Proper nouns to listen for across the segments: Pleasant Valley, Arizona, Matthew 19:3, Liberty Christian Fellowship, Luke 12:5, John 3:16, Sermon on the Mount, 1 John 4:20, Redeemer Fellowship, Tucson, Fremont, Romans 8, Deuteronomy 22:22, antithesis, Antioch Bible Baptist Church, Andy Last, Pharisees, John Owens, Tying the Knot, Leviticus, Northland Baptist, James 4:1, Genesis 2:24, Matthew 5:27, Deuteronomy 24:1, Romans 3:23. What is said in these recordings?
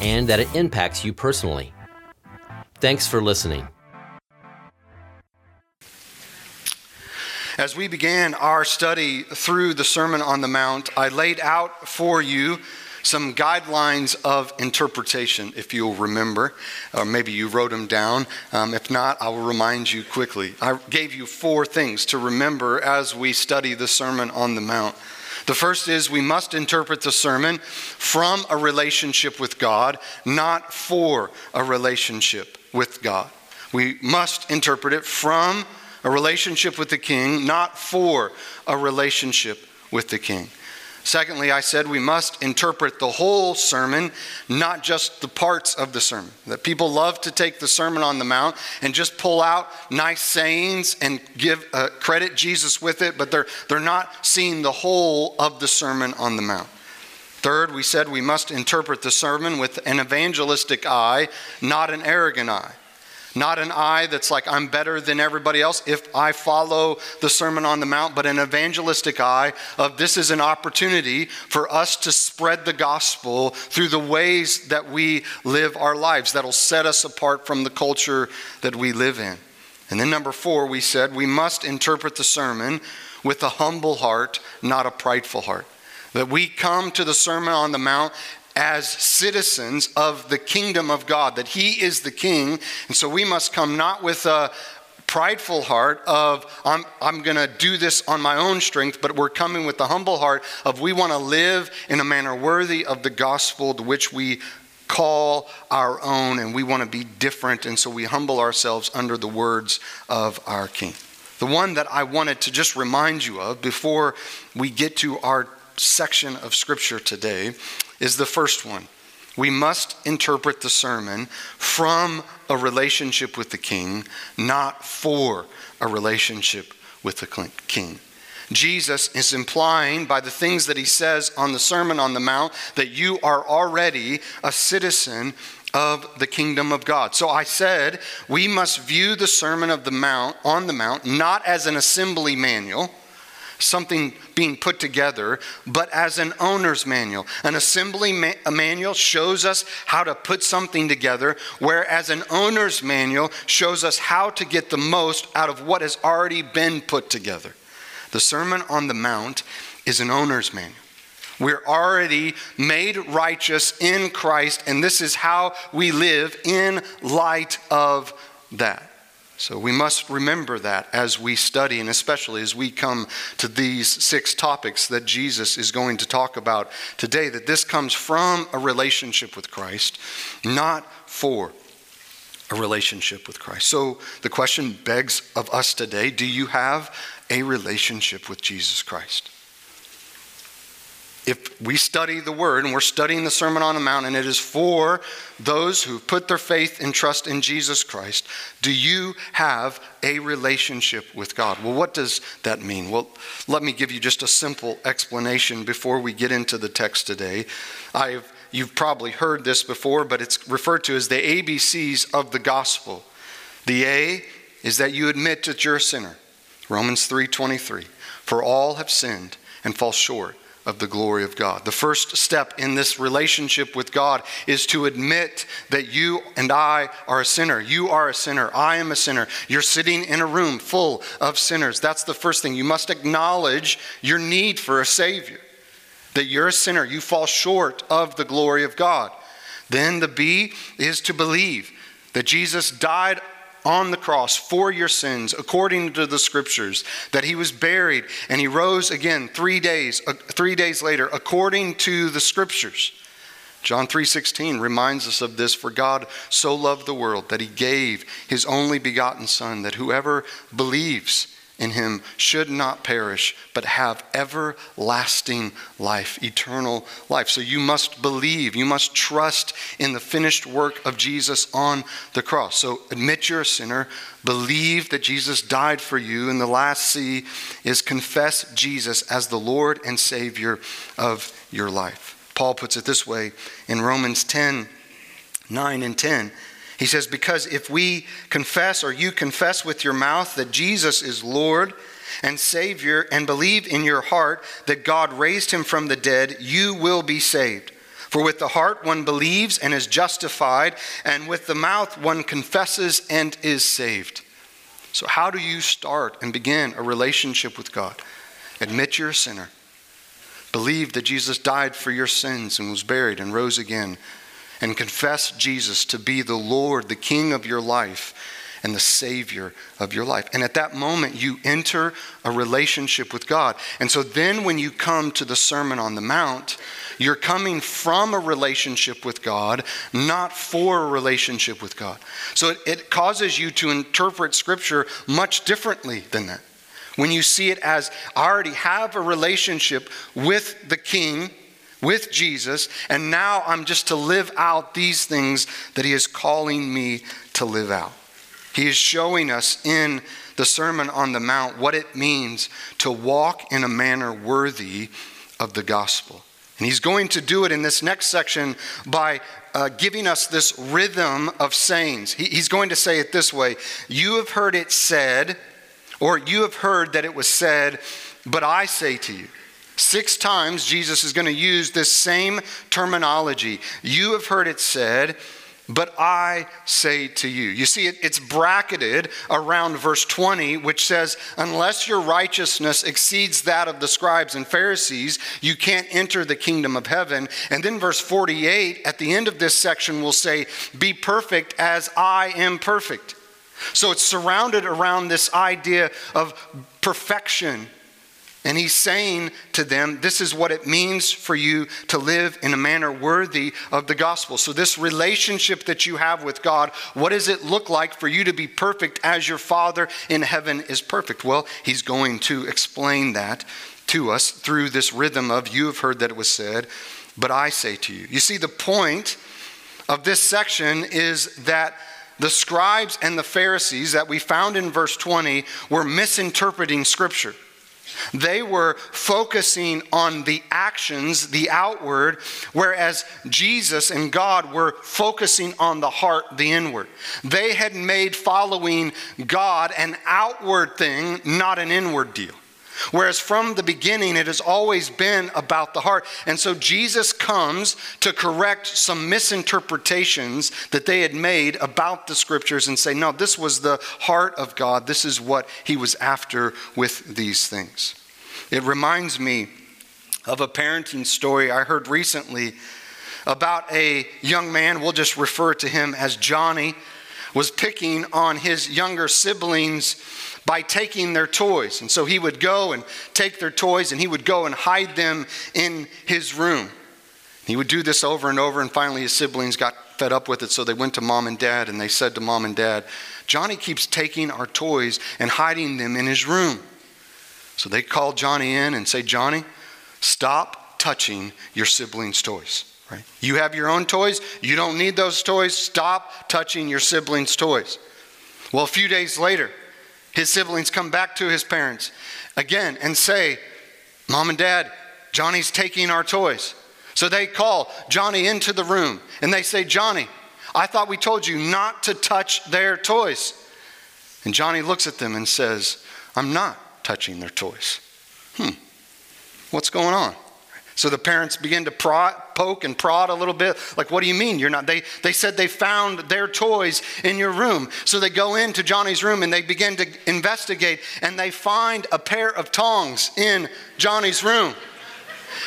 and that it impacts you personally. Thanks for listening. As we began our study through the Sermon on the Mount, I laid out for you some guidelines of interpretation, if you'll remember, or maybe you wrote them down. If not, I will remind you quickly. I gave you four things to remember as we study the Sermon on the Mount. The first is we must interpret the sermon from a relationship with God, not for a relationship with God. We must interpret it from a relationship with the King, not for a relationship with the King. Secondly, I said we must interpret the whole sermon, not just the parts of the sermon. That people love to take the Sermon on the Mount and just pull out nice sayings and give credit Jesus with it, but they're not seeing the whole of the Sermon on the Mount. Third, we said we must interpret the sermon with an evangelistic eye, not an arrogant eye. Not an eye that's like, I'm better than everybody else if I follow the Sermon on the Mount, but an evangelistic eye of this is an opportunity for us to spread the gospel through the ways that we live our lives that'll set us apart from the culture that we live in. And then number four, we said we must interpret the sermon with a humble heart, not a prideful heart. That we come to the Sermon on the Mount as citizens of the kingdom of God, that he is the king. And so we must come not with a prideful heart of, I'm going to do this on my own strength, but we're coming with the humble heart of we want to live in a manner worthy of the gospel to which we call our own, and we want to be different. And so we humble ourselves under the words of our king. The one that I wanted to just remind you of before we get to our section of scripture today is the first one. We must interpret the sermon from a relationship with the king, not for a relationship with the king. Jesus is implying by the things that he says on the Sermon on the Mount that you are already a citizen of the kingdom of God. So I said we must view the Sermon on the Mount not as an assembly manual, something being put together, but as an owner's manual. An assembly manual shows us how to put something together, whereas an owner's manual shows us how to get the most out of what has already been put together. The Sermon on the Mount is an owner's manual. We're already made righteous in Christ, and this is how we live in light of that. So we must remember that as we study, and especially as we come to these six topics that Jesus is going to talk about today, that this comes from a relationship with Christ, not for a relationship with Christ. So the question begs of us today, do you have a relationship with Jesus Christ? If we study the Word, and we're studying the Sermon on the Mount, and it is for those who put their faith and trust in Jesus Christ, do you have a relationship with God? Well, what does that mean? Well, let me give you just a simple explanation before we get into the text today. You've probably heard this before, but it's referred to as the ABCs of the gospel. The A is that you admit that you're a sinner. Romans 3:23, for all have sinned and fall short of the glory of God. The first step in this relationship with God is to admit that you and I are a sinner. You are a sinner. I am a sinner. You're sitting in a room full of sinners. That's the first thing. You must acknowledge your need for a Savior, that you're a sinner. You fall short of the glory of God. Then the B is to believe that Jesus died on the cross for your sins, according to the scriptures, that he was buried and he rose again 3 days later, according to the scriptures. John 3:16 reminds us of this, for God so loved the world that he gave his only begotten son, that whoever believes in him should not perish, but have everlasting life, eternal life. So you must believe, you must trust in the finished work of Jesus on the cross. So admit you're a sinner, believe that Jesus died for you, and the last C is confess Jesus as the Lord and Savior of your life. Paul puts it this way in Romans 10:9 and 10. He says, because if we confess, or you confess with your mouth that Jesus is Lord and Savior, and believe in your heart that God raised him from the dead, you will be saved. For with the heart one believes and is justified, and with the mouth one confesses and is saved. So how do you start and begin a relationship with God? Admit you're a sinner. Believe that Jesus died for your sins and was buried and rose again. And confess Jesus to be the Lord, the King of your life, and the Savior of your life. And at that moment, you enter a relationship with God. And so then when you come to the Sermon on the Mount, you're coming from a relationship with God, not for a relationship with God. So it causes you to interpret Scripture much differently than that. When you see it as, I already have a relationship with the King, with Jesus, and now I'm just to live out these things that he is calling me to live out. He is showing us in the Sermon on the Mount what it means to walk in a manner worthy of the gospel. And he's going to do it in this next section by giving us this rhythm of sayings. He's going to say it this way: you have heard it said, or you have heard that it was said, but I say to you. 6 times Jesus is going to use this same terminology. You have heard it said, but I say to you. You see, it's bracketed around verse 20, which says, unless your righteousness exceeds that of the scribes and Pharisees, you can't enter the kingdom of heaven. And then verse 48, at the end of this section, will say, be perfect as I am perfect. So it's surrounded around this idea of perfection. And he's saying to them, this is what it means for you to live in a manner worthy of the gospel. So this relationship that you have with God, what does it look like for you to be perfect as your Father in heaven is perfect? Well, he's going to explain that to us through this rhythm of, you have heard that it was said, but I say to you. You see, the point of this section is that the scribes and the Pharisees that we found in verse 20 were misinterpreting Scripture. They were focusing on the actions, the outward, whereas Jesus and God were focusing on the heart, the inward. They had made following God an outward thing, not an inward deal. Whereas from the beginning, it has always been about the heart. And so Jesus comes to correct some misinterpretations that they had made about the Scriptures and say, no, this was the heart of God. This is what he was after with these things. It reminds me of a parenting story I heard recently about a young man, we'll just refer to him as Johnny, was picking on his younger siblings by taking their toys. And so he would go and take their toys and he would go and hide them in his room. He would do this over and over, and finally his siblings got fed up with it, so they went to mom and dad and they said to mom and dad, Johnny keeps taking our toys and hiding them in his room. So they called Johnny in and say, Johnny, stop touching your siblings' toys. Right? You have your own toys. You don't need those toys. Stop touching your siblings' toys. Well, a few days later, his siblings come back to his parents again and say, Mom and Dad, Johnny's taking our toys. So they call Johnny into the room and they say, Johnny, I thought we told you not to touch their toys. And Johnny looks at them and says, I'm not touching their toys. What's going on? So the parents begin to poke and prod a little bit. Like, what do you mean you're not? They said they found their toys in your room. So they go into Johnny's room and they begin to investigate, and they find a pair of tongs in Johnny's room.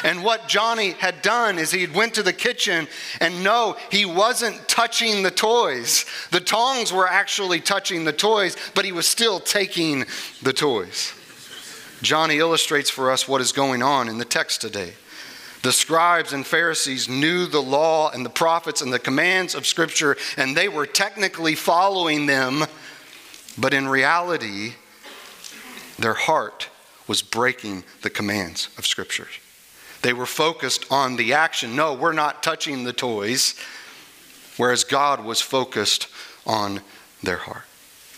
And what Johnny had done is he went to the kitchen, and no, he wasn't touching the toys. The tongs were actually touching the toys, but he was still taking the toys. Johnny illustrates for us what is going on in the text today. The scribes and Pharisees knew the law and the prophets and the commands of Scripture, and they were technically following them, but in reality, Their heart was breaking the commands of Scripture. They were focused on the action. No, we're not touching the toys. Whereas God was focused on their heart.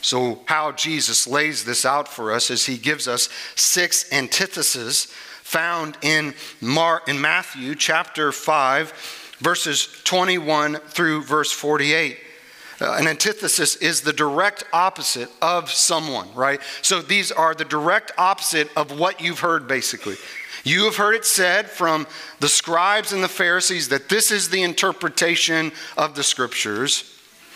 So how Jesus lays this out for us is he gives us 6 antitheses found in Matthew chapter 5, verses 21 through verse 48. An antithesis is the direct opposite of someone, right? So these are the direct opposite of what you've heard, basically. You have heard it said from the scribes and the Pharisees that this is the interpretation of the Scriptures.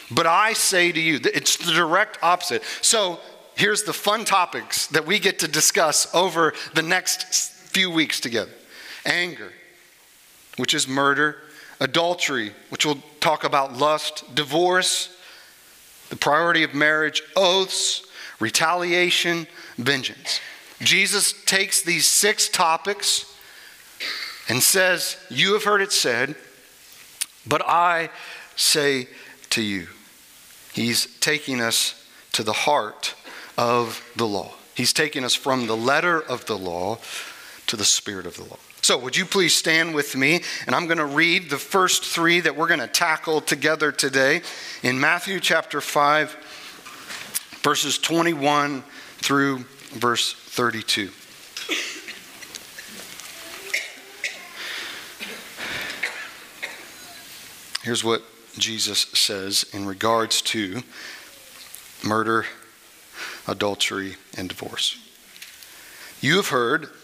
But I say to you, it's the direct opposite. So here's the fun topics that we get to discuss over the next few weeks together. Anger, which is murder. Adultery, which we'll talk about lust. Divorce, the priority of marriage. Oaths, retaliation, vengeance. Jesus takes these 6 topics and says, you have heard it said, but I say to you. He's taking us to the heart of the law. He's taking us from the letter of the law to the spirit of the law. So would you please stand with me, and I'm going to read the first 3 that we're going to tackle together today in Matthew chapter 5, verses 21 through verse 32. Here's what Jesus says in regards to murder, adultery, and divorce. You have heard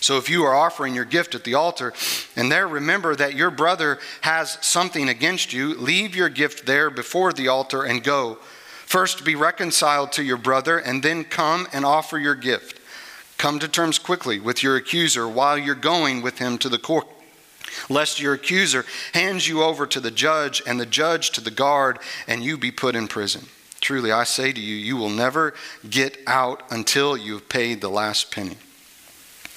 So if you are offering your gift at the altar, and there remember that your brother has something against you, leave your gift there before the altar and go. First be reconciled to your brother, and then come and offer your gift. Come to terms quickly with your accuser while you're going with him to the court, lest your accuser hands you over to the judge, and the judge to the guard, and you be put in prison. Truly, I say to you, you will never get out until you have paid the last penny.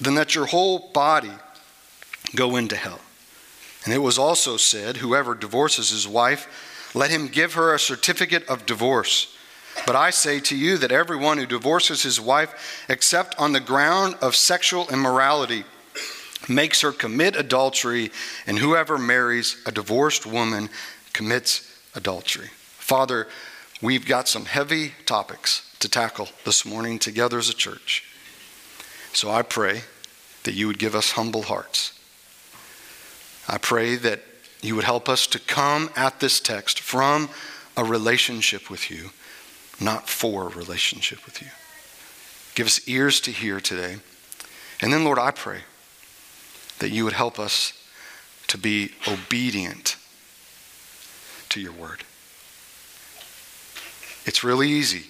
than that your whole body go into hell. And it was also said, whoever divorces his wife, let him give her a certificate of divorce. But I say to you that everyone who divorces his wife, except on the ground of sexual immorality, makes her commit adultery, and whoever marries a divorced woman commits adultery. Father, we've got some heavy topics to tackle this morning together as a church. So I pray that you would give us humble hearts. I pray that you would help us to come at this text from a relationship with you, not for a relationship with you. Give us ears to hear today. And then, Lord, I pray that you would help us to be obedient to your word. It's really easy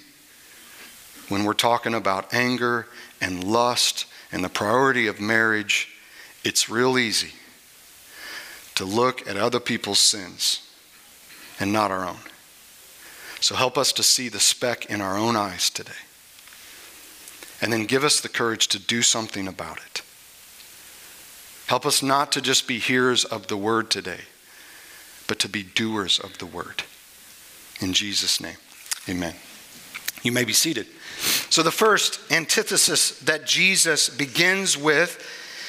when we're talking about anger and lust and the priority of marriage. It's real easy to look at other people's sins and not our own. So help us to see the speck in our own eyes today. And then give us the courage to do something about it. Help us not to just be hearers of the word today, but to be doers of the word. In Jesus' name, amen. You may be seated. So the first antithesis that Jesus begins with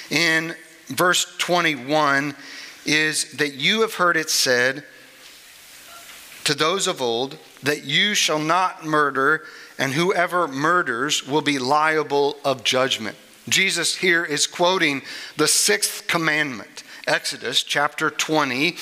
in verse 21 is that you have heard it said to those of old that you shall not murder, and whoever murders will be liable of judgment. Jesus here is quoting the 6th commandment, Exodus chapter 20,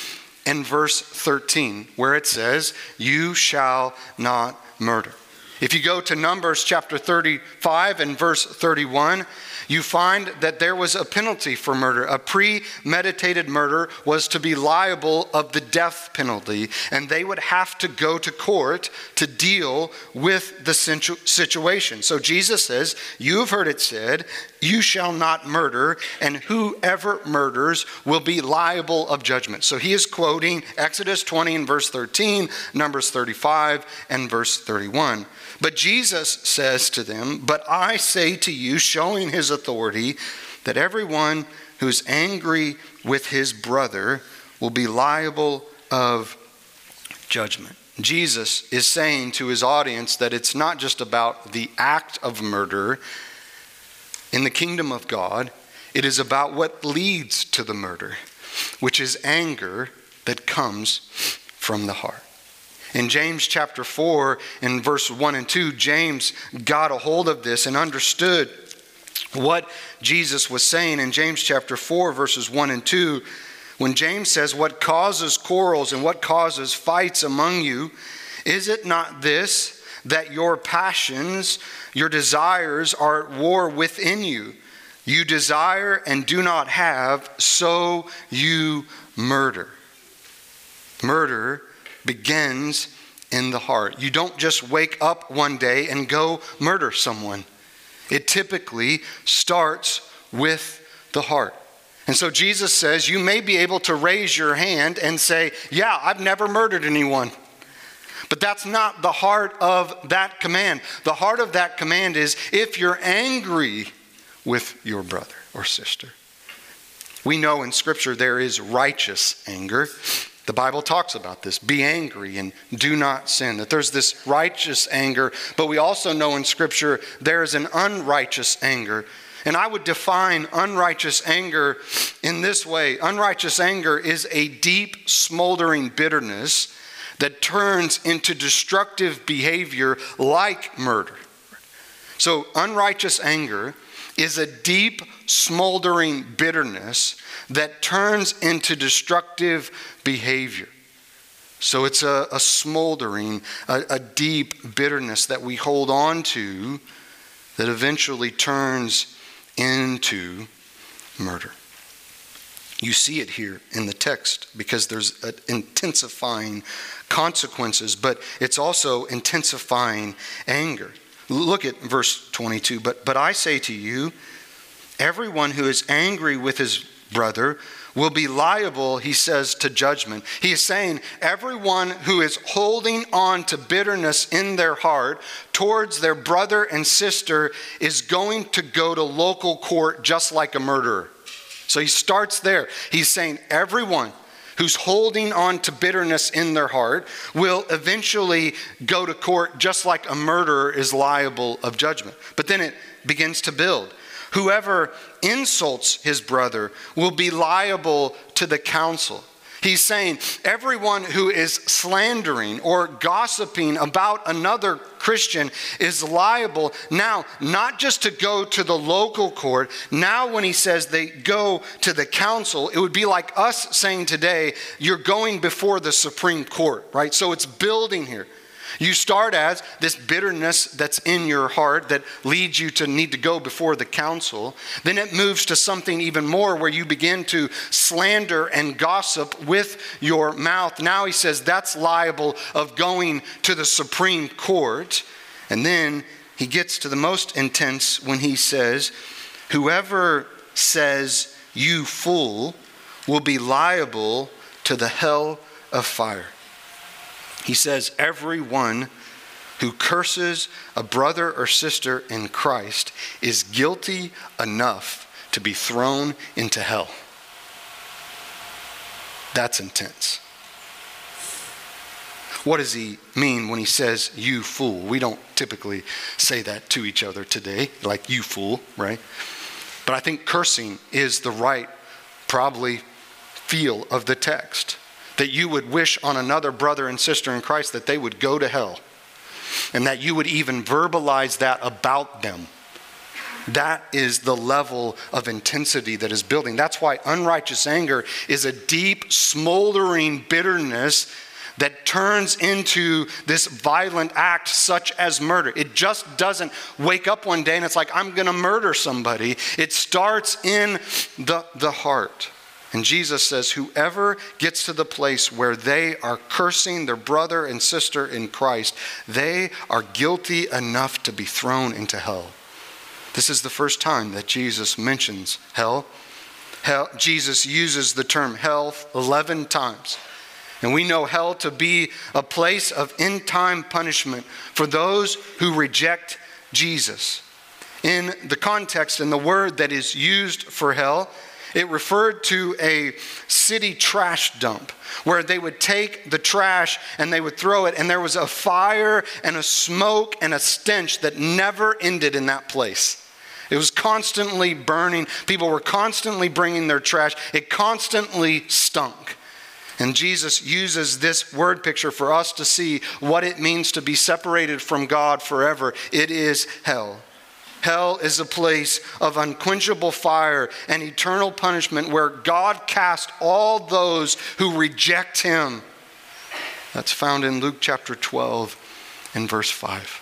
and verse 13, where it says, you shall not murder. If you go to Numbers chapter 35 and verse 31, you find that there was a penalty for murder. A premeditated murder was to be liable of the death penalty, and they would have to go to court to deal with the situation. So Jesus says, you've heard it said, you shall not murder, and whoever murders will be liable of judgment. So he is quoting Exodus 20 and verse 13, Numbers 35 and verse 31. But Jesus says to them, but I say to you, showing his authority, that everyone who's angry with his brother will be liable of judgment. Jesus is saying to his audience that it's not just about the act of murder. In the kingdom of God, it is about what leads to the murder, which is anger that comes from the heart. In James chapter 4, in verse 1 and 2, James got a hold of this and understood what Jesus was saying. In James chapter 4, verses 1 and 2, when James says, what causes quarrels and what causes fights among you, is it not this, that your passions, your desires are at war within you? You desire and do not have, so you murder. Murder begins in the heart. You don't just wake up one day and go murder someone. It typically starts with the heart. And so Jesus says, you may be able to raise your hand and say, yeah, I've never murdered anyone. But that's not the heart of that command. The heart of that command is, if you're angry with your brother or sister. We know in Scripture there is righteous anger. The Bible talks about this. Be angry and do not sin. That there's this righteous anger, but we also know in Scripture there is an unrighteous anger. And I would define unrighteous anger in this way. Unrighteous anger is a deep, smoldering bitterness that turns into destructive behavior like murder. So unrighteous anger is a deep, smoldering bitterness that turns into destructive behavior. So it's a smoldering, a deep bitterness that we hold on to that eventually turns into murder. You see it here in the text because there's intensifying consequences, but it's also intensifying anger. Look at verse 22. But I say to you, everyone who is angry with his brother will be liable, he says, to judgment. He is saying everyone who is holding on to bitterness in their heart towards their brother and sister is going to go to local court just like a murderer. So he starts there. He's saying everyone who's holding on to bitterness in their heart will eventually go to court just like a murderer is liable of judgment. But then it begins to build. Whoever insults his brother will be liable to the council. He's saying everyone who is slandering or gossiping about another Christian is liable now, not just to go to the local court. Now when he says they go to the council, it would be like us saying today, you're going before the Supreme Court, right? So it's building here. You start as this bitterness that's in your heart that leads you to need to go before the council. Then it moves to something even more where you begin to slander and gossip with your mouth. Now he says that's liable of going to the Supreme Court. And then he gets to the most intense when he says, whoever says you fool will be liable to the hell of fire. He says, everyone who curses a brother or sister in Christ is guilty enough to be thrown into hell. That's intense. What does he mean when he says, you fool? We don't typically say that to each other today, like you fool, right? But I think cursing is the right, probably, feel of the text. That you would wish on another brother and sister in Christ that they would go to hell. And that you would even verbalize that about them. That is the level of intensity that is building. That's why unrighteous anger is a deep, smoldering bitterness that turns into this violent act such as murder. It just doesn't wake up one day and it's like, I'm going to murder somebody. It starts in the heart. And Jesus says, whoever gets to the place where they are cursing their brother and sister in Christ, they are guilty enough to be thrown into hell. This is the first time that Jesus mentions hell. Jesus uses the term hell 11 times. And we know hell to be a place of end-time punishment for those who reject Jesus. In the context and the word that is used for hell, it referred to a city trash dump where they would take the trash and they would throw it, and there was a fire and a smoke and a stench that never ended in that place. It was constantly burning. People were constantly bringing their trash. It constantly stunk. And Jesus uses this word picture for us to see what it means to be separated from God forever. It is hell. Hell is a place of unquenchable fire and eternal punishment where God cast all those who reject him. That's found in Luke chapter 12 and verse 5.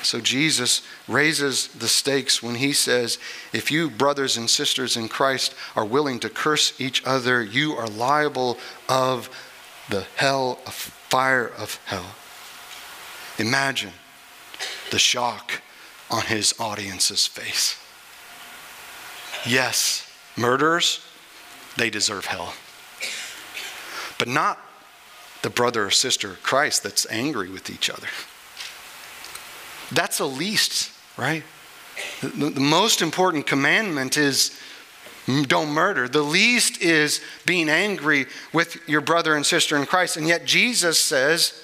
So Jesus raises the stakes when he says, if you brothers and sisters in Christ are willing to curse each other, you are liable of the hell, of fire of hell. Imagine the shock on his audience's face. Yes, murderers, they deserve hell. But not the brother or sister of Christ that's angry with each other. That's the least, right? The most important commandment is don't murder. The least is being angry with your brother and sister in Christ. And yet Jesus says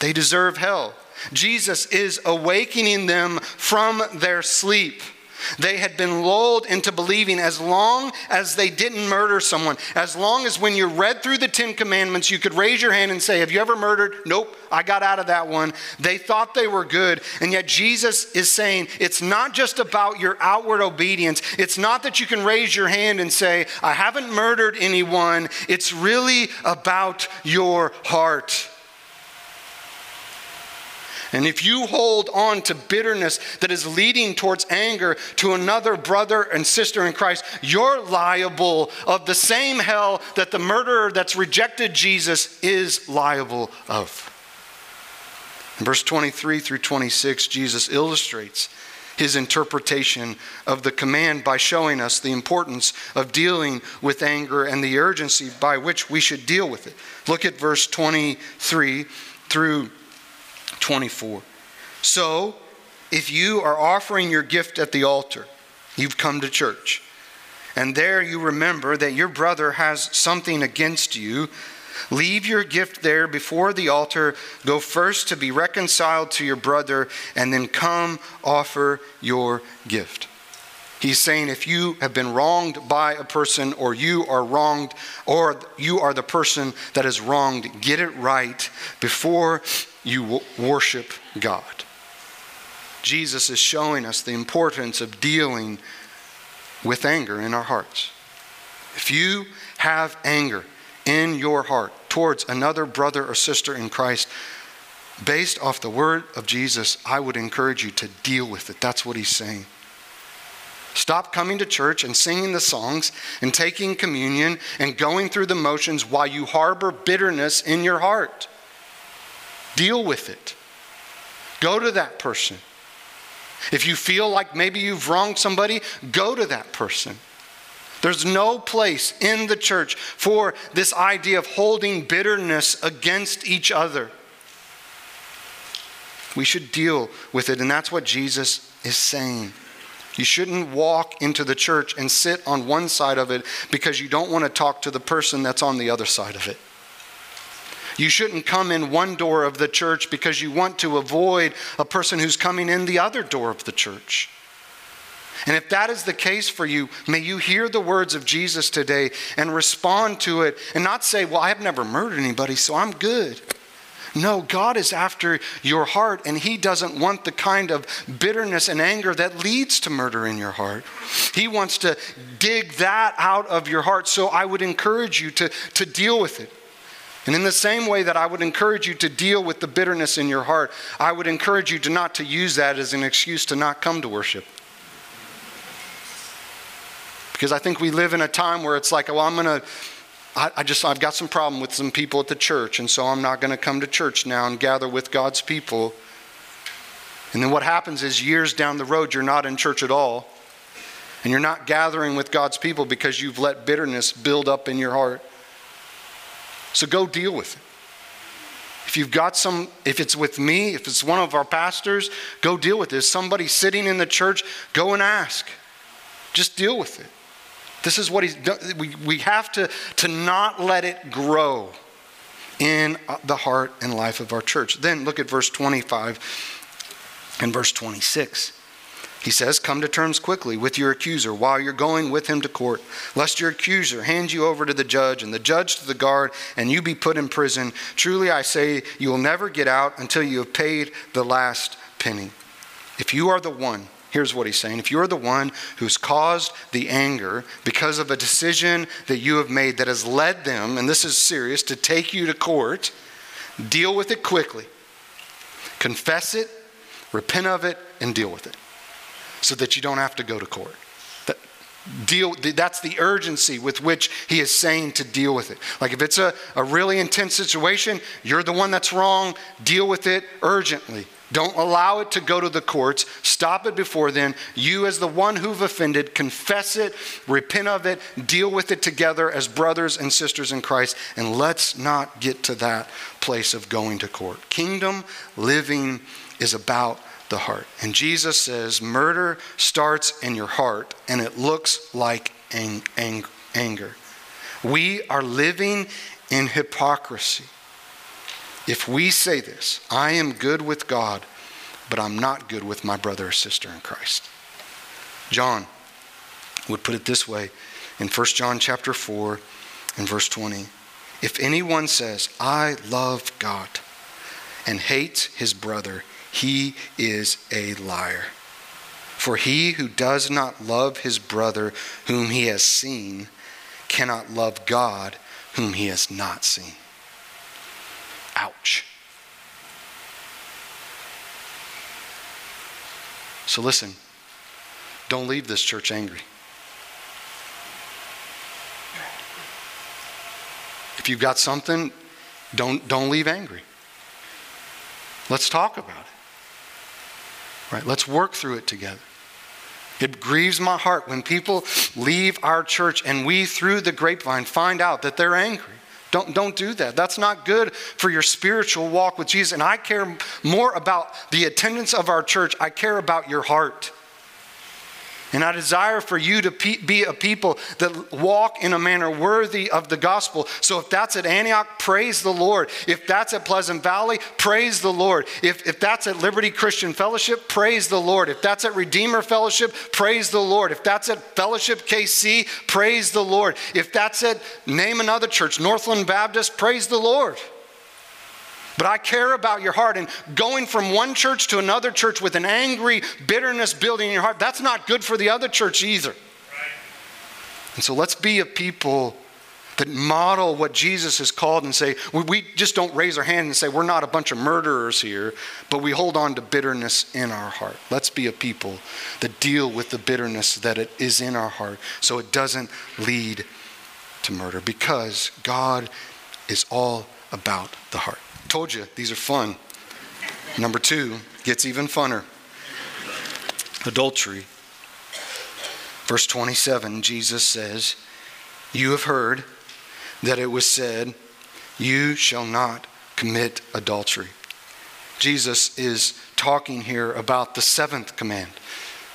they deserve hell. Jesus is awakening them from their sleep. They had been lulled into believing as long as they didn't murder someone, as long as when you read through the Ten Commandments, you could raise your hand and say, have you ever murdered? Nope, I got out of that one. They thought they were good. And yet Jesus is saying, it's not just about your outward obedience. It's not that you can raise your hand and say, I haven't murdered anyone. It's really about your heart. And if you hold on to bitterness that is leading towards anger to another brother and sister in Christ, you're liable of the same hell that the murderer that's rejected Jesus is liable of. In verse 23 through 26, Jesus illustrates his interpretation of the command by showing us the importance of dealing with anger and the urgency by which we should deal with it. Look at verse 23 through 24. So, if you are offering your gift at the altar, you've come to church, and there you remember that your brother has something against you, leave your gift there before the altar, go first to be reconciled to your brother, and then come offer your gift. He's saying if you have been wronged by a person, or you are wronged, or you are the person that is wronged, get it right before you worship God. Jesus is showing us the importance of dealing with anger in our hearts. If you have anger in your heart towards another brother or sister in Christ, based off the word of Jesus, I would encourage you to deal with it. That's what he's saying. Stop coming to church and singing the songs and taking communion and going through the motions while you harbor bitterness in your heart. Deal with it. Go to that person. If you feel like maybe you've wronged somebody, go to that person. There's no place in the church for this idea of holding bitterness against each other. We should deal with it, and that's what Jesus is saying. You shouldn't walk into the church and sit on one side of it because you don't want to talk to the person that's on the other side of it. You shouldn't come in one door of the church because you want to avoid a person who's coming in the other door of the church. And if that is the case for you, may you hear the words of Jesus today and respond to it and not say, well, I have never murdered anybody, so I'm good. No, God is after your heart, and he doesn't want the kind of bitterness and anger that leads to murder in your heart. He wants to dig that out of your heart. So I would encourage you to deal with it. And in the same way that I would encourage you to deal with the bitterness in your heart, I would encourage you to not to use that as an excuse to not come to worship. Because I think we live in a time where it's like, well, I've got some problem with some people at the church, and so I'm not going to come to church now and gather with God's people. And then what happens is years down the road, you're not in church at all, and you're not gathering with God's people because you've let bitterness build up in your heart. So go deal with it. If it's with me, if it's one of our pastors, go deal with this. Somebody sitting in the church, go and ask. Just deal with it. This is what he's done. We have to not let it grow in the heart and life of our church. Then look at verse 25 and verse 26. He says, come to terms quickly with your accuser while you're going with him to court, lest your accuser hand you over to the judge and the judge to the guard and you be put in prison. Truly I say you will never get out until you have paid the last penny. If you are the one, here's what he's saying. If you're the one who's caused the anger because of a decision that you have made that has led them, and this is serious, to take you to court, deal with it quickly. Confess it, repent of it, and deal with it so that you don't have to go to court. That's the urgency with which he is saying to deal with it. Like if it's a really intense situation, you're the one that's wrong, deal with it urgently. Don't allow it to go to the courts. Stop it before then. You as the one who've offended, confess it, repent of it, deal with it together as brothers and sisters in Christ, and let's not get to that place of going to court. Kingdom living is about the heart. And Jesus says murder starts in your heart, and it looks like anger. We are living in hypocrisy. If we say this, I am good with God, but I'm not good with my brother or sister in Christ. John would put it this way in 1 John chapter 4 and verse 20. If anyone says, I love God and hates his brother, he is a liar. For he who does not love his brother whom he has seen cannot love God whom he has not seen. Ouch. So listen, don't leave this church angry. If you've got something, don't leave angry. Let's talk about it. Right? Let's work through it together. It grieves my heart when people leave our church and we, through the grapevine, find out that they're angry. Don't do that. That's not good for your spiritual walk with Jesus. And I care more about the attendance of our church. I care about your heart. And I desire for you to be a people that walk in a manner worthy of the gospel. So if that's at Antioch, praise the Lord. If that's at Pleasant Valley, praise the Lord. If that's at Liberty Christian Fellowship, praise the Lord. If that's at Redeemer Fellowship, praise the Lord. If that's at Fellowship KC, praise the Lord. If that's at, name another church, Northland Baptist, praise the Lord. But I care about your heart, and going from one church to another church with an angry bitterness building in your heart, that's not good for the other church either. Right. And so let's be a people that model what Jesus has called and say, we just don't raise our hand and say, we're not a bunch of murderers here, but we hold on to bitterness in our heart. Let's be a people that deal with the bitterness that it is in our heart so it doesn't lead to murder, because God is all about the heart. Told you, these are fun. Number 2 gets even funner. Adultery. Verse 27, Jesus says, you have heard that it was said, you shall not commit adultery. Jesus is talking here about the 7th command,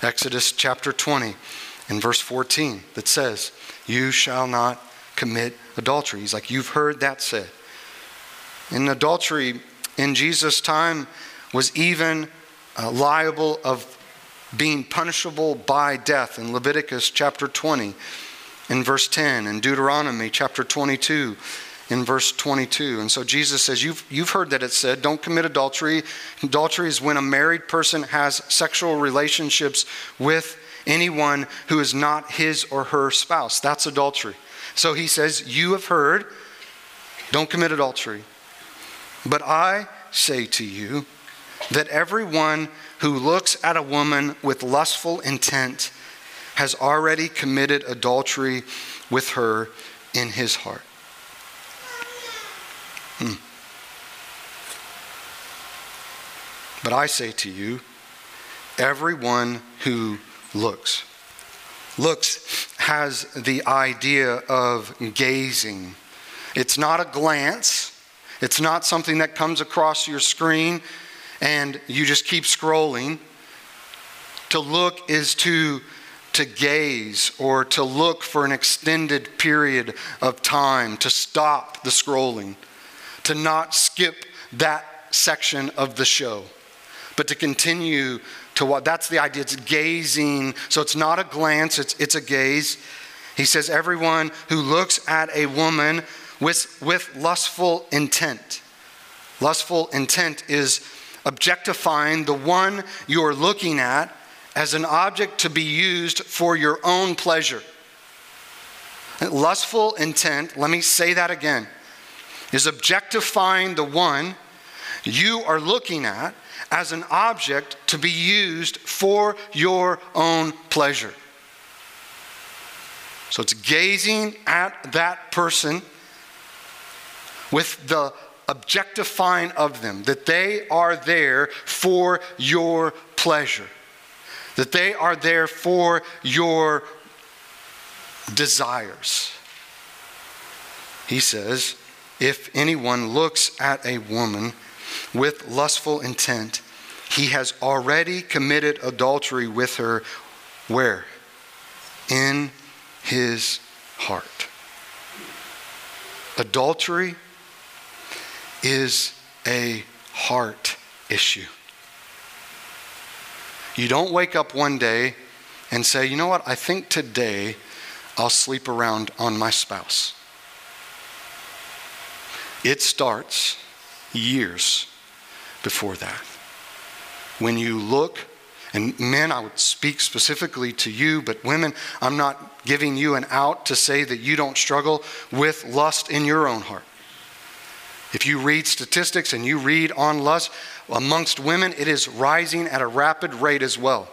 Exodus chapter 20 and verse 14, that says, you shall not commit adultery. He's like, you've heard that said. And adultery in Jesus' time was even liable of being punishable by death in Leviticus chapter 20 and verse 10, and Deuteronomy chapter 22 in verse 22. And so Jesus says, you've heard that it said, don't commit adultery. Adultery is when a married person has sexual relationships with anyone who is not his or her spouse. That's adultery. So he says, you have heard, don't commit adultery. But I say to you that everyone who looks at a woman with lustful intent has already committed adultery with her in his heart. But I say to you, everyone who looks. Looks has the idea of gazing. It's not a glance. It's not something that comes across your screen and you just keep scrolling. To look is to gaze or to look for an extended period of time, to stop the scrolling, to not skip that section of the show, but to continue to watch. That's the idea, it's gazing. So it's not a glance, it's a gaze. He says, everyone who looks at a woman with lustful intent. Lustful intent is objectifying the one you're looking at as an object to be used for your own pleasure. Lustful intent, let me say that again, is objectifying the one you are looking at as an object to be used for your own pleasure. So it's gazing at that person with the objectifying of them, that they are there for your pleasure, that they are there for your desires. He says, if anyone looks at a woman with lustful intent, he has already committed adultery with her, where? In his heart. Adultery is a heart issue. You don't wake up one day and say, you know what, I think today I'll sleep around on my spouse. It starts years before that. When you look, and men, I would speak specifically to you, but women, I'm not giving you an out to say that you don't struggle with lust in your own heart. If you read statistics and you read on lust, amongst women, it is rising at a rapid rate as well.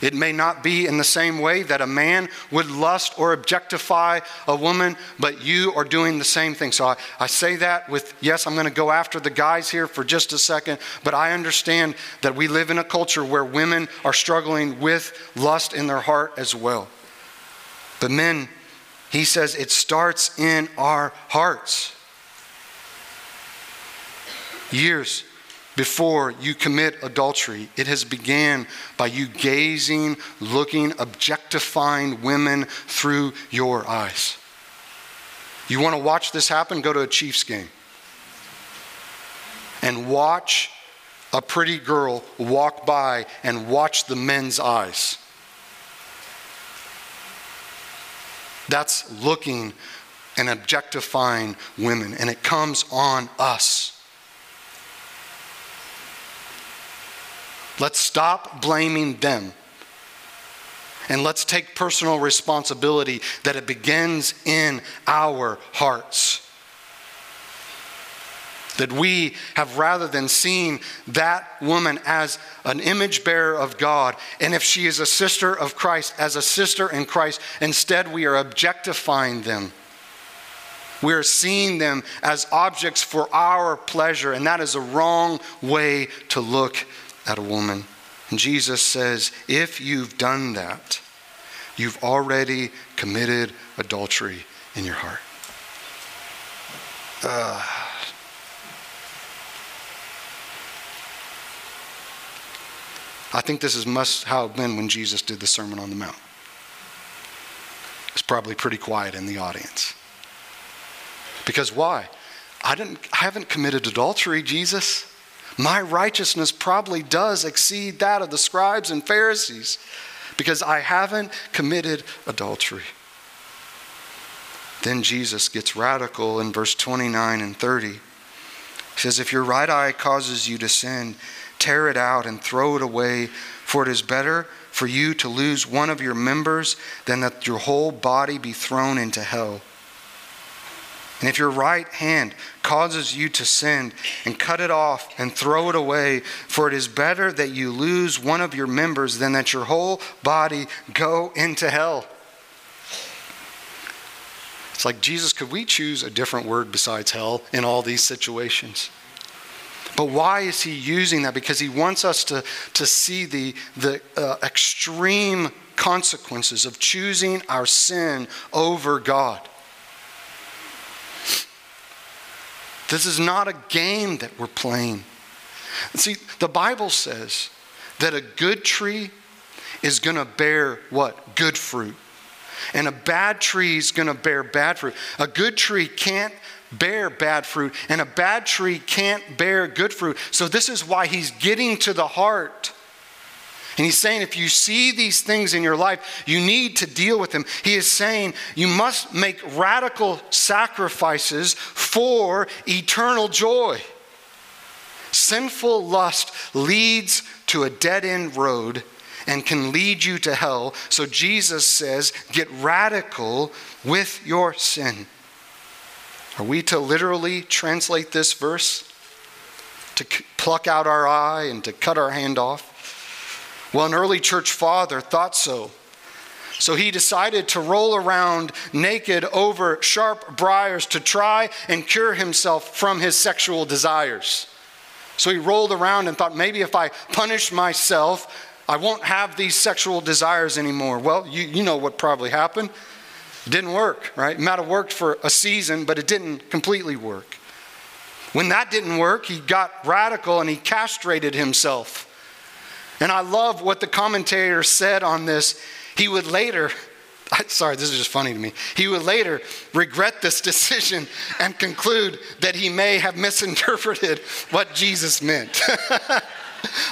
It may not be in the same way that a man would lust or objectify a woman, but you are doing the same thing. So I say that with, yes, I'm going to go after the guys here for just a second, but I understand that we live in a culture where women are struggling with lust in their heart as well. But men, he says, it starts in our hearts. Years before you commit adultery, it has began by you gazing, looking, objectifying women through your eyes. You want to watch this happen? Go to a Chiefs game and watch a pretty girl walk by and watch the men's eyes. That's looking and objectifying women, and it comes on us. Let's stop blaming them. And let's take personal responsibility that it begins in our hearts. That we have, rather than seeing that woman as an image bearer of God, and if she is a sister of Christ, as a sister in Christ, instead we are objectifying them. We're seeing them as objects for our pleasure, and that is a wrong way to look at a woman. And Jesus says, if you've done that, you've already committed adultery in your heart. I think this is must how it been when Jesus did the Sermon on the Mount. It's probably pretty quiet in the audience. Because why? I haven't committed adultery, Jesus. My righteousness probably does exceed that of the scribes and Pharisees because I haven't committed adultery. Then Jesus gets radical in verse 29 and 30. He says, if your right eye causes you to sin, tear it out and throw it away, for it is better for you to lose one of your members than that your whole body be thrown into hell. And if your right hand causes you to sin, and cut it off and throw it away, for it is better that you lose one of your members than that your whole body go into hell. It's like, Jesus, could we choose a different word besides hell in all these situations? But why is he using that? Because he wants us to see the extreme consequences of choosing our sin over God. This is not a game that we're playing. See, the Bible says that a good tree is going to bear what? Good fruit. And a bad tree is going to bear bad fruit. A good tree can't bear bad fruit, and a bad tree can't bear good fruit. So this is why he's getting to the heart. And he's saying, if you see these things in your life, you need to deal with them. He is saying you must make radical sacrifices for eternal joy. Sinful lust leads to a dead-end road and can lead you to hell. So Jesus says, get radical with your sin. Are we to literally translate this verse? To pluck out our eye and to cut our hand off? Well, an early church father thought so. So he decided to roll around naked over sharp briars to try and cure himself from his sexual desires. So he rolled around and thought, maybe if I punish myself, I won't have these sexual desires anymore. Well, you know what probably happened. It didn't work, right? It might have worked for a season, but it didn't completely work. When that didn't work, he got radical and he castrated himself. And I love what the commentator said on this. He would later, sorry, this is just funny to me. He would later regret this decision and conclude that he may have misinterpreted what Jesus meant.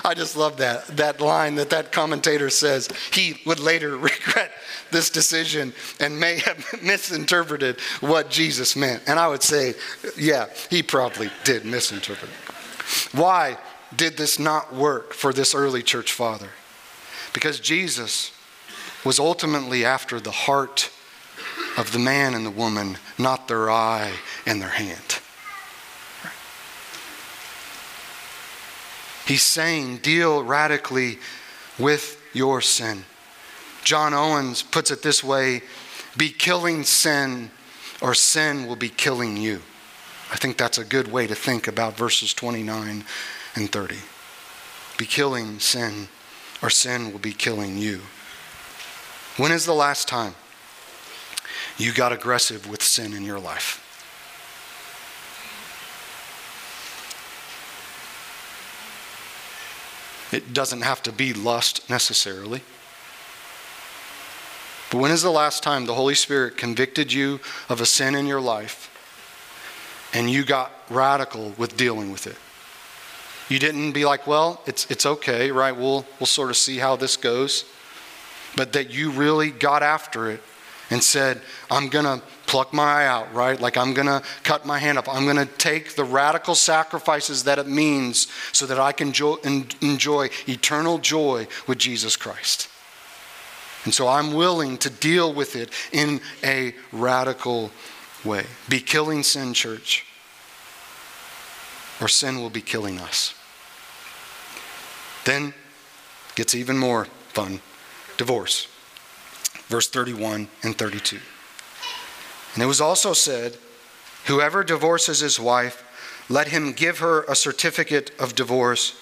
I just love that line that commentator says. He would later regret this decision and may have misinterpreted what Jesus meant. And I would say, yeah, he probably did misinterpret it. Why did this not work for this early church father? Because Jesus was ultimately after the heart of the man and the woman, not their eye and their hand. He's saying, deal radically with your sin. John Owens puts it this way, be killing sin or sin will be killing you. I think that's a good way to think about verses 29 and 30. Be killing sin or sin will be killing you. When is the last time you got aggressive with sin in your life? It doesn't have to be lust necessarily. But when is the last time the Holy Spirit convicted you of a sin in your life and you got radical with dealing with it? You didn't be like, well, it's okay, right? We'll sort of see how this goes. But that you really got after it and said, I'm going to pluck my eye out, right? Like, I'm going to cut my hand up. I'm going to take the radical sacrifices that it means so that I can enjoy eternal joy with Jesus Christ. And so I'm willing to deal with it in a radical way. Be killing sin, church, or sin will be killing us. Then gets even more fun. Divorce. Verse 31 and 32. And it was also said, whoever divorces his wife, let him give her a certificate of divorce.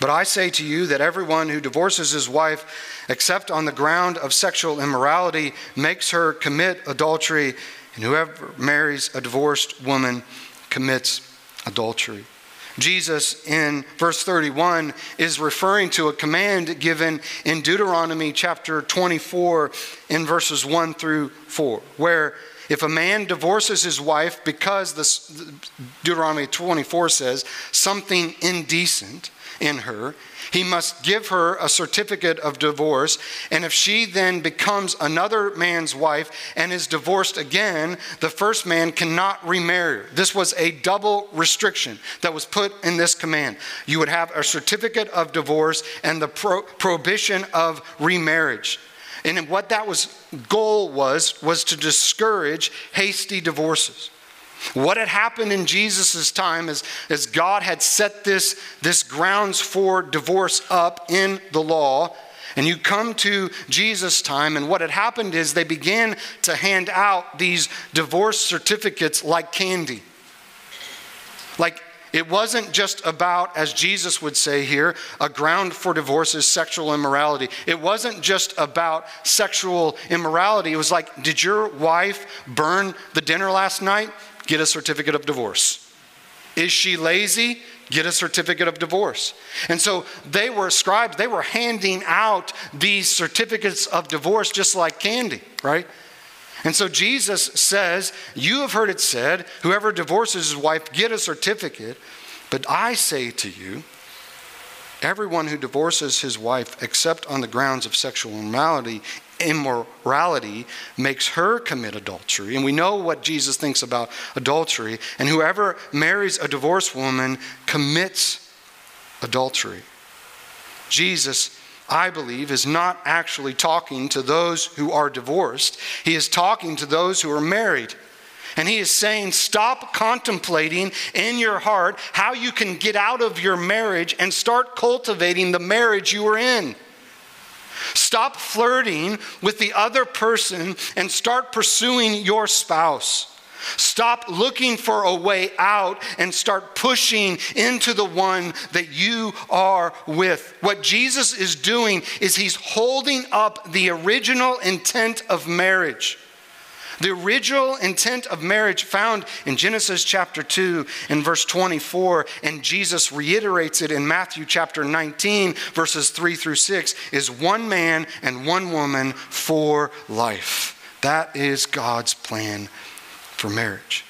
But I say to you that everyone who divorces his wife, except on the ground of sexual immorality, makes her commit adultery, and whoever marries a divorced woman commits adultery. Jesus in verse 31 is referring to a command given in Deuteronomy chapter 24 in verses 1 through 4, where if a man divorces his wife because Deuteronomy 24 says something indecent, in her. He must give her a certificate of divorce, and if she then becomes another man's wife and is divorced again, the first man cannot remarry her. This was a double restriction that was put in this command. You would have a certificate of divorce and the prohibition of remarriage. And what that goal was to discourage hasty divorces. What had happened in Jesus' time is God had set this grounds for divorce up in the law. And you come to Jesus' time, and what had happened is they began to hand out these divorce certificates like candy. Like, it wasn't just about, as Jesus would say here, a ground for divorce is sexual immorality. It wasn't just about sexual immorality. It was like, did your wife burn the dinner last night? Get a certificate of divorce. Is she lazy? Get a certificate of divorce. And so they were scribes. They were handing out these certificates of divorce just like candy, right? And so Jesus says, you have heard it said, whoever divorces his wife, get a certificate. But I say to you, everyone who divorces his wife, except on the grounds of sexual immorality, makes her commit adultery. And we know what Jesus thinks about adultery. And whoever marries a divorced woman commits adultery. Jesus, I believe, is not actually talking to those who are divorced. He is talking to those who are married. And he is saying, stop contemplating in your heart how you can get out of your marriage and start cultivating the marriage you are in. Stop flirting with the other person and start pursuing your spouse. Stop looking for a way out and start pushing into the one that you are with. What Jesus is doing is he's holding up the original intent of marriage. The original intent of marriage found in Genesis chapter 2 and verse 24, and Jesus reiterates it in Matthew chapter 19, verses 3-6, is one man and one woman for life. That is God's plan for marriage.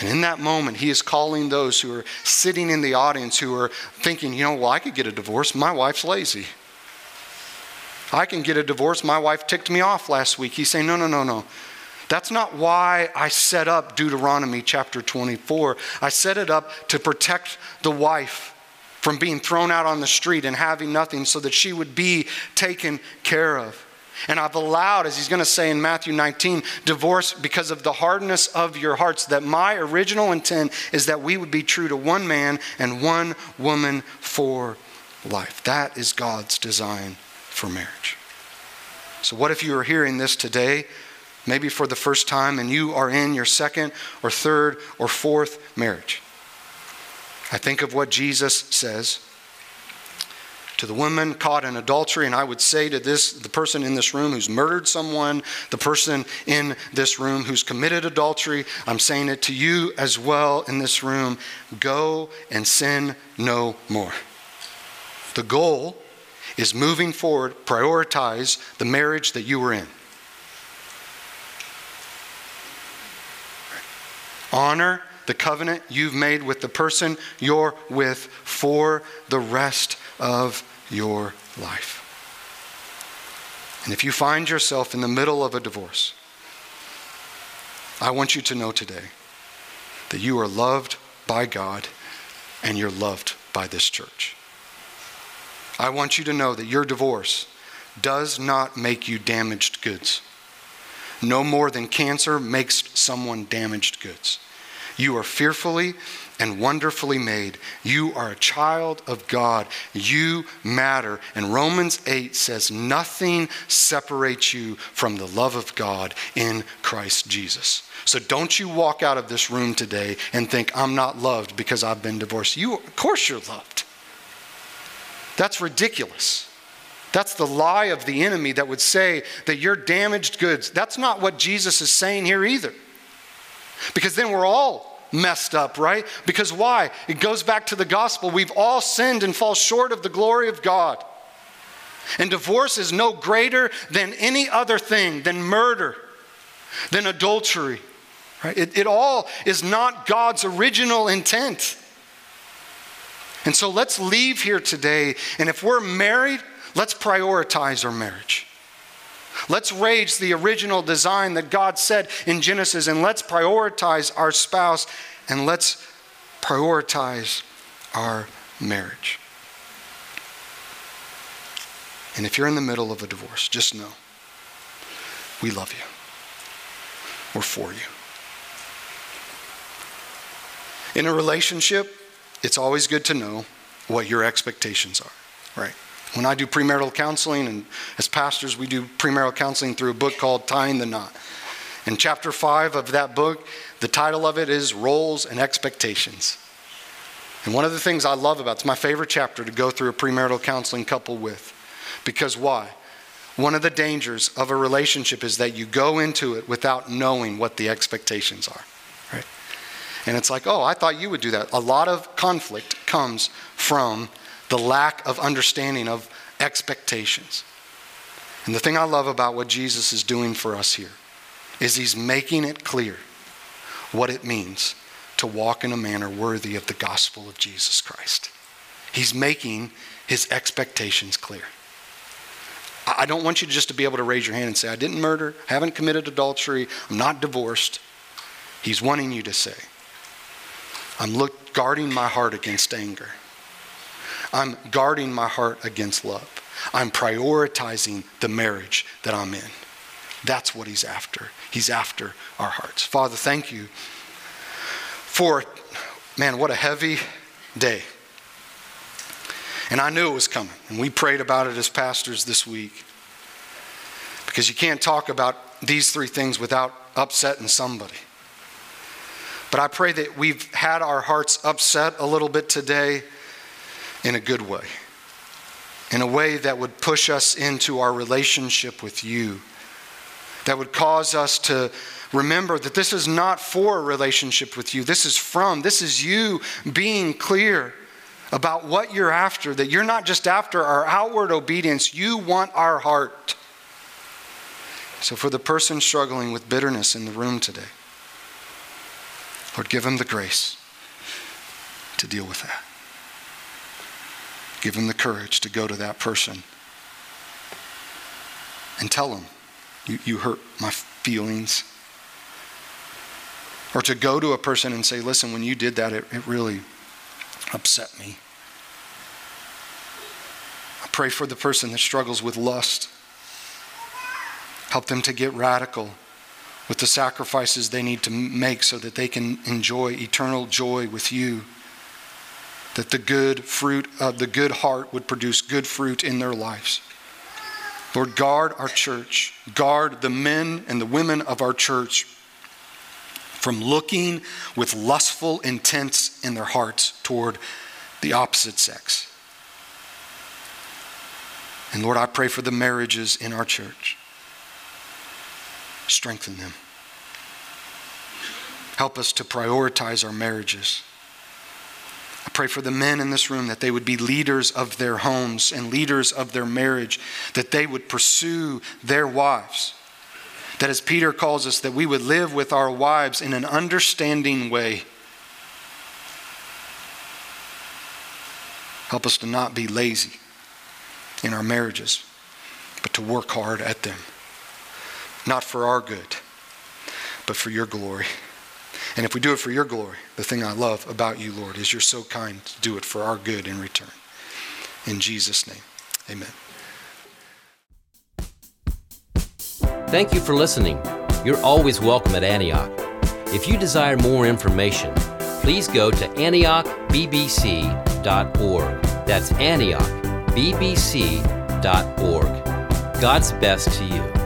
And in that moment, he is calling those who are sitting in the audience who are thinking, you know, well, I could get a divorce. My wife's lazy. I can get a divorce. My wife ticked me off last week. He's saying, no, no, no, no. That's not why I set up Deuteronomy chapter 24. I set it up to protect the wife from being thrown out on the street and having nothing so that she would be taken care of. And I've allowed, as he's going to say in Matthew 19, divorce because of the hardness of your hearts, that my original intent is that we would be true to one man and one woman for life. That is God's design for marriage. So what if you are hearing this today? Maybe for the first time, and you are in your second or third or fourth marriage. I think of what Jesus says to the woman caught in adultery, and I would say to the person in this room who's murdered someone, the person in this room who's committed adultery, I'm saying it to you as well in this room, go and sin no more. The goal is moving forward, prioritize the marriage that you were in. Honor the covenant you've made with the person you're with for the rest of your life. And if you find yourself in the middle of a divorce, I want you to know today that you are loved by God and you're loved by this church. I want you to know that your divorce does not make you damaged goods. No more than cancer makes someone damaged goods. You are fearfully and wonderfully made. You are a child of God. You matter. And Romans 8 says nothing separates you from the love of God in Christ Jesus. So don't you walk out of this room today and think, I'm not loved because I've been divorced. Of course you're loved. That's ridiculous. That's the lie of the enemy that would say that you're damaged goods. That's not what Jesus is saying here either. Because then we're all messed up, right? Because why? It goes back to the gospel. We've all sinned and fall short of the glory of God. And divorce is no greater than any other thing, than murder, than adultery, right? It all is not God's original intent. And so let's leave here today, and if we're married, let's prioritize our marriage. Let's raise the original design that God said in Genesis, and let's prioritize our spouse, and let's prioritize our marriage. And if you're in the middle of a divorce, just know, we love you. We're for you. In a relationship, it's always good to know what your expectations are, right? When I do premarital counseling, and as pastors, we do premarital counseling through a book called Tying the Knot. In chapter 5 of that book, the title of it is Roles and Expectations. And one of the things I love about it, it's my favorite chapter to go through a premarital counseling couple with. Because why? One of the dangers of a relationship is that you go into it without knowing what the expectations are, right? And it's like, oh, I thought you would do that. A lot of conflict comes from the lack of understanding of expectations. And the thing I love about what Jesus is doing for us here is he's making it clear what it means to walk in a manner worthy of the gospel of Jesus Christ. He's making his expectations clear. I don't want you just to be able to raise your hand and say, I didn't murder, I haven't committed adultery, I'm not divorced. He's wanting you to say, I'm guarding my heart against anger. I'm guarding my heart against love. I'm prioritizing the marriage that I'm in. That's what he's after. He's after our hearts. Father, thank you for, man, what a heavy day. And I knew it was coming. And we prayed about it as pastors this week. Because you can't talk about these three things without upsetting somebody. But I pray that we've had our hearts upset a little bit today in a good way. In a way that would push us into our relationship with you. That would cause us to remember that this is not for a relationship with you. This is you being clear about what you're after, that you're not just after our outward obedience, you want our heart. So for the person struggling with bitterness in the room today, Lord, give them the grace to deal with that. Give them the courage to go to that person and tell them, you hurt my feelings. Or to go to a person and say, listen, when you did that, it really upset me. I pray for the person that struggles with lust. Help them to get radical with the sacrifices they need to make so that they can enjoy eternal joy with you. That the good fruit of the good heart would produce good fruit in their lives. Lord, guard our church. Guard the men and the women of our church from looking with lustful intents in their hearts toward the opposite sex. And Lord, I pray for the marriages in our church. Strengthen them. Help us to prioritize our marriages. I pray for the men in this room that they would be leaders of their homes and leaders of their marriage, that they would pursue their wives. That as Peter calls us, that we would live with our wives in an understanding way. Help us to not be lazy in our marriages, but to work hard at them. Not for our good, but for your glory. And if we do it for your glory, the thing I love about you, Lord, is you're so kind to do it for our good in return. In Jesus' name, amen. Thank you for listening. You're always welcome at Antioch. If you desire more information, please go to antiochbbc.org. That's antiochbbc.org. God's best to you.